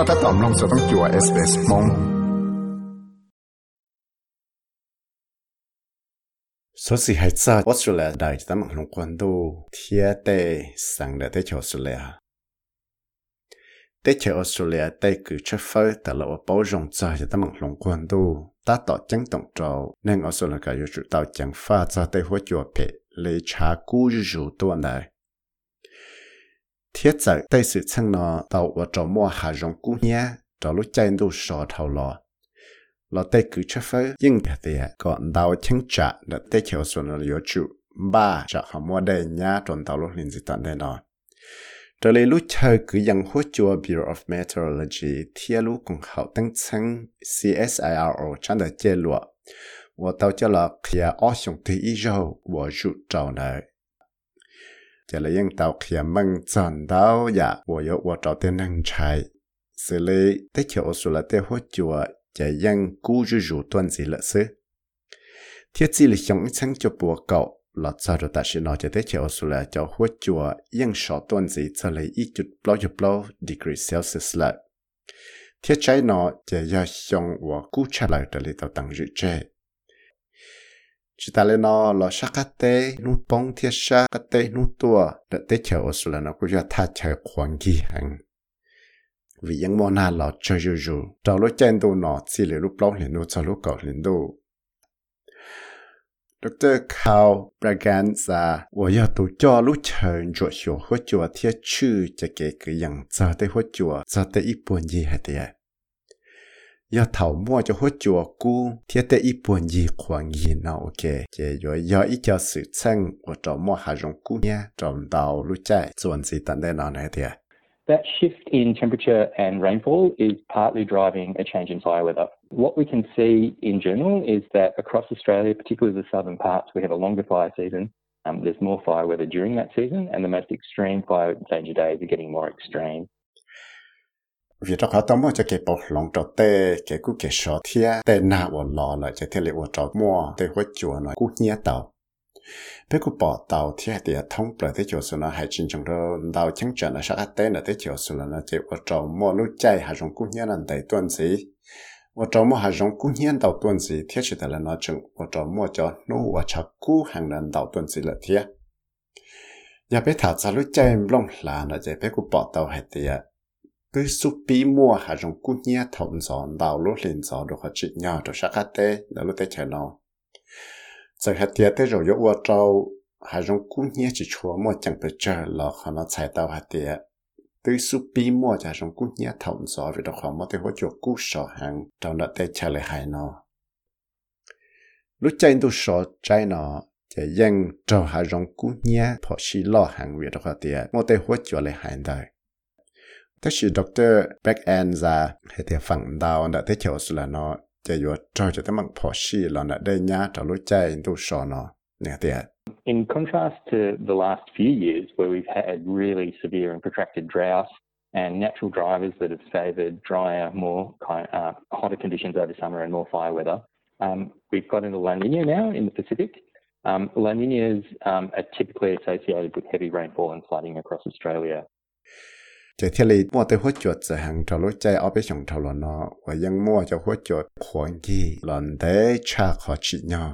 ก็ถ้าต่อมลมสดต้องจั่วเอสเปสมงสสิหายซาออสเตรเลียได้ตามหลงควันดูเทียเตสังเดเตชออสเตรเลียเตชออสเตรเลียเตคือชฟแต่ละว่าเป้าจงใจจะตามหลงควันดูตาต่อจังตรงเจ้าเนื่องออสเตรเลียก็อยู่จุดต่อจังฟ้าจะเตหัวจั่วเพลเลยชากู้อยู่ตัวไหนเทียจเตสุดช่างนอเตาว่าจอมัวหาจงกู้เนี้ยจอรู้ใจดูสอเท่าหล่อเราเตคือเชฟยิ่งเดียก่อนเตาช่างจะและเตเขียวส่วนเราโยจุบ้าจะหามัวได้เนี้ยจนเตาลุกลินสิตันได้นอนจะเลยรู้เชยคือยังหัวจัว Bureau of Meteorology เทียรู้ของเขาตั้งช่าง CSIRO ฉันเดเจลัวว่าเตาจะหลอกเขียอ้อส่งที่อีโจว่าจุดเจ้าไหนจะเลยยังเตาเขียมังจอนเตาอยากวัวยกวัวเจ้าเต้นนั่งใช้สิเลยเตเขียวสุระเตหัวจัวจะยังกู้จู่ๆต้นสิละซึเทียจีเลยยังช่างจะปัวเก่าหลอดซาโดตัชินอจะเตเขียวสุระเจ้าหัวจัวยังชอต้นสิจะเลย1.8 degree Celsius ละเทียใจนอจะยังชงวัวกู้ชะลายแต่เลยเตาตั้งจุดเจจิตาเลนอลอชักเตนุปงเทียชักเตนุตัวเดเตเชออสุลนกุยาทัดเชอขวางกีหังวิยังมอนาลอเชยอยู่ๆเราลุเจนดูนอสิเลรูปล้อเห็นดูจะลุเก่าเห็นดูดรคาวบราแกนซาว่ายาตัวจ่อลุเชนจวดหัวหัวจัวเทียชื่อจะเกะกือยังจะเตหัวจัวจะเตอีปวนยีเฮเตียยาเถามั่วจะหัวจัวกูเทียเตอีปวนยีขวางยีนอโอเคเจยอยอีเจ้าสืบซึ่งว่าจอมมั่วหาจงกูเนี่ยจอมดาวรู้ใจส่วนสีตันได้นอนไหนเดีย That shift in temperature and rainfall is partly driving a change in fire weather. What we can see in general is that across Australia, particularly the southern parts, we have a longer fire season. There's more fire weather during that season, and the most extreme fire danger days are getting more extreme.วิธีการทำมั่วจะเก็บปอกหลงจอเตะเก็บกู้เก็บชอเทียเตะหน้าวัวล้อเลยจะเทเลวัวจอมั่วเตะหัวจัวหน่อยกู้เนี้ยเต่าเพื่อกู้ปอเต่าเทียเดียท้องเปลือยเตะเจียวสุนัขหายจริงจังเราเต่าช่างจันทร์นะชักเตะนะเตะเจียวสุนัขเจ็บวัวจอมั่วรู้ใจหายจงกู้เนี้ยนั่นแต่ตัวนี้วัวจอมั่วหายจงกู้เนี้ยเต่าตัวนี้เทียชิดแต่ละน้อยจังวัวจอมั่วจอนู้วัวชักกู้ห่างนั่นเต่าตัวนี้ละเทียอย่าไปถอดสารุใจมันลงหลานนะเจ็บเพื่อกู้ปอเต่าหายเดียก็สุปีมัวหาจงกู้เนี้ยถมสอนดาวลุลินสอนดูเขาจิตเงาตัวชักเตะแล้วลุเตะเชนอจากเหตุเตะเรายกว่าเจ้าหาจงกู้เนี้ยจิชัวมัวจังไปเจอหลอกเขาหน้าใส่ดาวเหตุก็สุปีมัวจากจงกู้เนี้ยถมสอนวิธีความมัวเตะหัวจุกกู้สอหังตอนนั้นเตะเชลหายนอลุใจดูสอใจนอจะยังเจ้าหาจงกู้เนี้ยพอชีหลอกหังวิธีเขาเตะมัวเตะหัวจุกเลยหายได้แต่ชีด็อกเตอร์แบ็กแอนซาให้เธอฟังดาวน์ได้เขียวสุดแล้วเนาะจะอยู่จอยจะต้องมักพอชีแล้วนะได้ยาจะรู้ใจดูสอนเนี่ยเดีย In contrast to the last few years where we've had really severe and protracted droughts and natural drivers that have favoured drier, more hotter conditions over summer and more fire weather, we've got into La Niña now in the Pacific. La Niñas are typically associated with heavy rainfall and flooding across Australia.จะเที่ยวเลยมั่วแต่หัวจวดจะหังจะรู้ใจเอาไปส่งเท่าหลอนอว่ายังมั่วจะหัวจวดขวางที่หลอนได้ชาขอชิญอ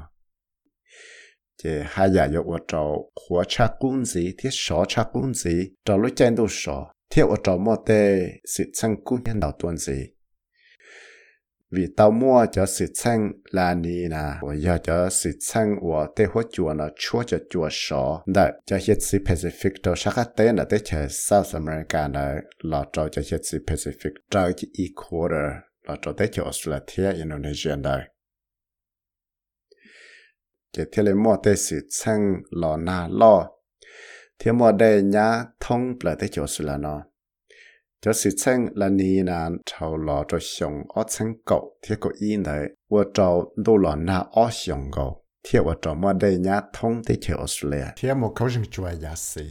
จะหายาโยว่าจะหัวชากุ้นสีเที่ยวสอชากุ้นสีจะรู้ใจดูสอเที่ยวว่าจะมั่วแต่สืบสังกุ้นยันดาวตัวสีวิตามั่วจะสืบสังลานีนะว่าอยากจะสืบสังว่าแต่หัวจวดนะชั่วจะจวดสอได้จะเห็นสีแปซิฟิกตัวชาคัตเต้นะแต่เชื่อเซาท์อเมริกานะเราจะเห็นสีแปซิฟิกตัวที่อีควอเตอร์เราจะได้เจอออสเตรเลียอินโดนีเซียได้จะเที่ยวมั่วแต่สืบสังหล่อหน้าหล่อเที่ยวมั่วได้ยะท่องเปล่าแต่เจอออสเตรเลียเนาะจะสืบสังลานีนะชาวหล่อจะส่งอ้อสังเก่าเที่ยวก็อีนเลยว่าจะดูหล่อหน้าอ้อส่งเก่าเที่ยวว่าจะมาได้ยาท่องที่เที่ยวออสเตรเลียเที่ยวมาเขาจึงช่วยยาสี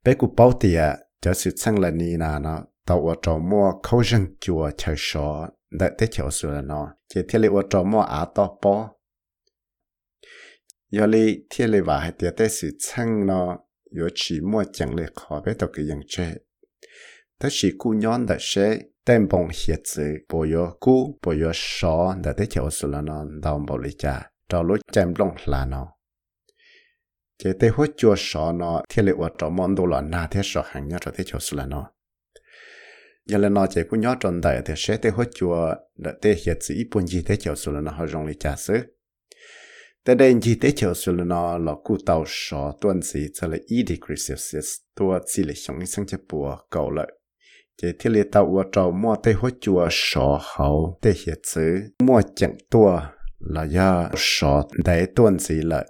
ไปกูเป้าเตียจะสืบสังลานีนาเนาะแต่ว่าจะมาเขาจึงช่วยเชยชอได้ที่เที่ยวออสเตรเลียเนาะเจเที่ยวว่าจะมาอาต่อปอยาลีเที่ยวว่าให้เตียได้สืบสังเนาะอยู่ชีมัวจังเลยขอไปตกยังเจ Tashi kunyon da she tempon hietse boyo ku boyo shaw da te cheosulanon down bolicha. Tolu jemblong lano. Che te ho chua shaw no tele water mondola na te shaw hang yato te cheosulano. Yelena che kunyon da te she te ho chua da te hietse ipunji te cheosulano hajong licha se. Tại đây chỉ tế chiều xưa là cụ tàu sọ tuần sĩ sẽ là 1 degree Celsius tua chỉ là sống sang chế bùa cầu lợi. Chế thiết lý tàu ua trâu mua tế hốt chùa sọ hậu tế hiệt xứ mua chẳng tua là do sọ đáy tuần sĩ lợi.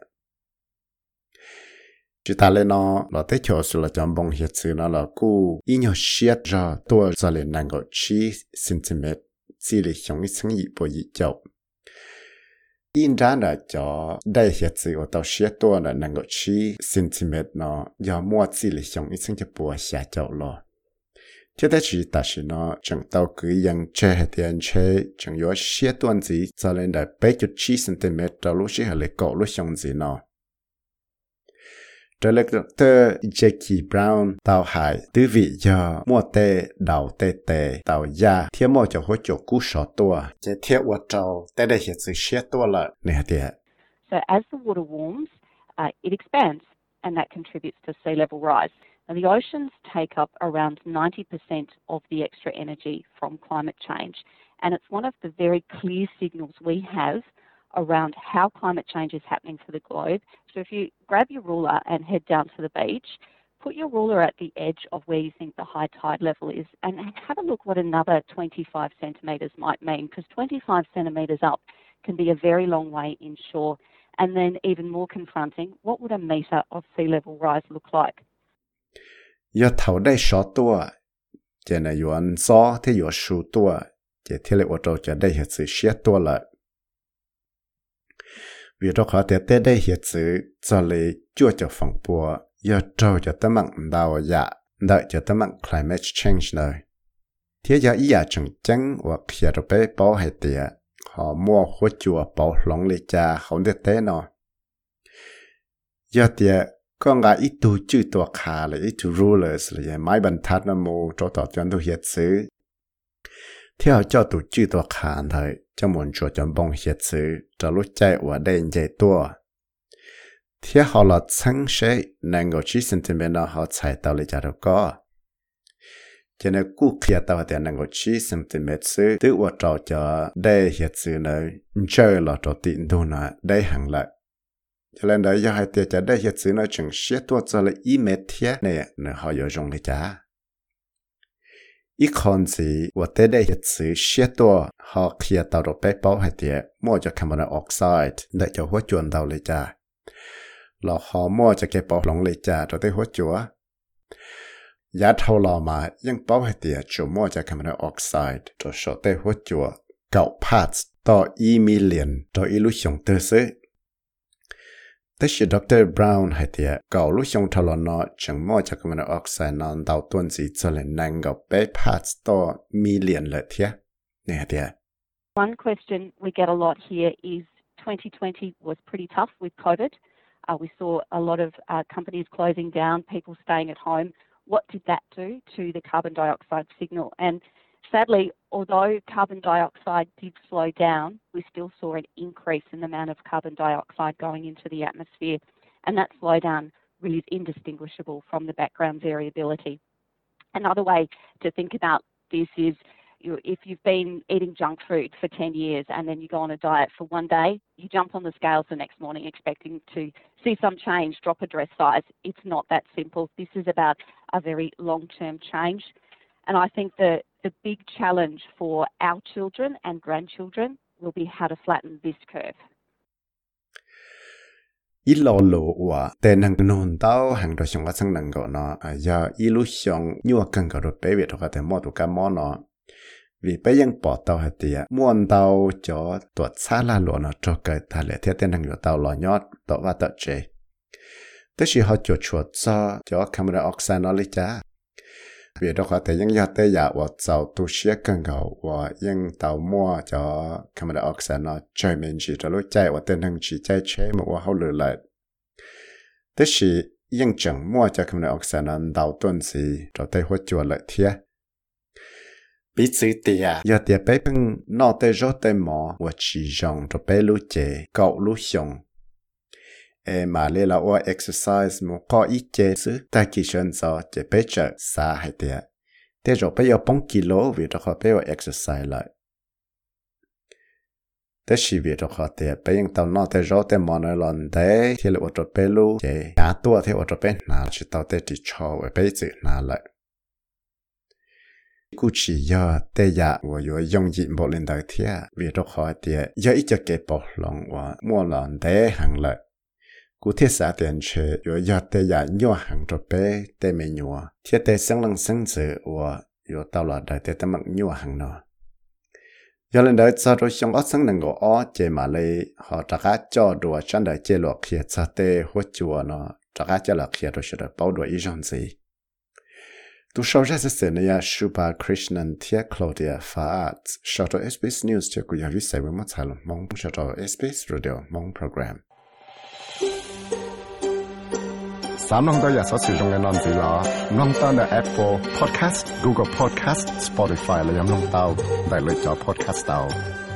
Chỉ ta lên nó là tế chiều xưa là trong bông hiệt xứ nó là cụ y nhỏ xiết ra tua ra lên nàng gọi 9 cm chỉ là sống sang dị bùa dị chậu. In ra là cho đây hiện sự của tàu xe tua là nâng 9 cm nó do mua chỉ là trong ít sinh cho bùa xả chậu lo. Thế đấy chỉ ta chỉ nó chẳng tàu cứ dần che hết tiền che chẳng do xe tuần gì cho lên đại 9 cm tàu lúc xe lại cọ lúc trong gì nó. Trở lại Dr. Jackie Brown tàu hải tứ vị do mua tê đào tê tê tàu da thiết mô cho hỗ trợ cú sọ tua chế thiết qua trâu tê đây hiện sự xe tua là nè thiệt. So as the water warms, it expands and that contributes to sea level rise. And the oceans take up around 90% of the extra energy from climate change. And it's one of the very clear signals we have around how climate change is happening for the globe. So if you grab your ruler and head down to the beach, put your ruler at the edge of where you think the high tide level is and have a look what another 25 centimetres might mean, because 25 centimetres up can be a very long way inshore. And then even more confronting, what would a metre of sea level rise look like? Your tàu đây sọ tua, trên là yuan gió thì yuan sù tua, chỉ thiết lệ ô tô trên đây hết sự xé tua lại. Vì đó khó tế đây hiện sự cho lấy chua cho phòng bùa do trâu cho tấm mạng đào dạ đợi cho tấm mạng climate change đời. Thế do ý dạ chẳng chắn và khi rồi bế bó hệ tìa họ mua khóa chua bảo lỏng lê cha không thể tế nó. Do tìa con gái ít tù chư tùa khá là ít tù rulers là máy bần thát nó mù trô tỏ cho anh tù hiện sự. Thế họ cho tù chư tùa khá thời cho muốn cho chọn bông hiện sự trở lúc chạy và đen chạy tua. Thế họ là sáng sẽ nâng 9 cm họ chạy tàu lấy trả đầu có. Cho nên cụ kia tàu thì nâng 9 cm sư tức và trò cho đây hiện sự nơi chơi là trò tiện đồ nà đây hẳn lại. Cho nên đó do hai tia trả đây hiện sự nơi chẳng xế tua cho lấy ý mệt thế này nơi họ dựa dùng lấy trả. Ít còn gì và tới đây hiện sự xế tua họ kia tàu đồ bếp báo hệ tía mua cho carbon dioxide để cho hóa chuẩn tàu lấy trả. Là họ mua cho cái báo lỏng lấy trả cho tới hóa chúa. Giá thâu lò mà nhưng báo hệ tía chủ mua cho carbon dioxide cho số tới hóa chúa cậu parts to 1 million cho ý lúc sống tư sứ. Tất sự Dr. Brown hệ tía cậu lúc sống thâu lò nó chẳng mua cho carbon dioxide nón tàu tuần gì cho lên năng gặp bế parts to 1 million lợi thiết. One question we get a lot here is 2020 was pretty tough with COVID. We saw a lot of companies closing down, people staying at home. What did that do to the carbon dioxide signal? And sadly, although carbon dioxide did slow down, we still saw an increase in the amount of carbon dioxide going into the atmosphere. And that slowdown really is indistinguishable from the background variability. Another way to think about this is if you've been eating junk food for 10 years and then you go on a diet for one day, you jump on the scales the next morning expecting to see some change, drop a dress size. It's not that simple. This is about a very long-term change. And I think the big challenge for our children and grandchildren will be how to flatten this curve. Ít lo lộ và tên hàng nôn tao hàng đồ xong các sáng năng gọi nó do ít lúc xong nhuộm cần gọi đồ bé việc hoặc là thầy mô tụ cá mô nó. Vì bây giờ bỏ tàu hạt tìa, muôn tàu cho tuột xa là lụa nó cho cái thả lệ thiết tên năng của tàu lò nhót, tàu và tàu chế. Tức chỉ họ chuột chuột cho carbon dioxide nó lý chá. Vì đó có thể những do tế giả và tàu tu xế cân gầu và những tàu mua cho carbon dioxide nó chơi mình chỉ cho lúc chạy và tên năng chỉ chạy chế mà họ lửa lại. Tức chỉ những chẳng mua cho carbon dioxide nó tàu tuần gì cho tế hóa chuột lại thiết. Bí sư tìa, do tìa bếp nó tê rô tê mò, và chỉ dòng rồi bê lũ chê, cậu lũ xong. E mà lê là ua exercise mù có ít chê sư, ta kì sơn dò chê bê chợ xa hay tìa. Tê rô bê yô bóng kì lô vì rô khó bê ua exercise lợi. Tê xì vì rô khó tìa bê yên tàu nó tê rô tê mò nơi lòn tê, thì lũ rô bê lũ chê, á tùa thì ua rô bê nà, chứ tàu tê trì chô và bê dự nà lợi. Cú chỉ do tê dạ và do dòng diện bộ lên đời thia vì rốt khỏi tìa do ít cho kê bọc lòng và mua lòng tê hàng lợi. Cú thiết xã tiền trừ do tê dạ nhua hàng trò bê tê mê nhua thiết tê sáng lăng sáng dự và do tao là đời tê mặn nhua hàng nọ. Do lên đời cho rối xong ớt sáng nâng gỗ ớt chê mà lê họ trả cá cho đùa chán đời chê lọ khía xa tê hốt chùa nọ trả cá cho lọ khía rồi sẽ đợi báo đùa ý dòng gì. Tu shau ja se nea Shubha Krishnan tia Claudia Faat shato SBS News tia ku yavi sai we matsal mong shato SBS radio mong program. Sam nong da ya sa si jong nan si la nong ta na Apple Podcast, Google Podcast, Spotify la yam nong tao dai le cha podcast tao.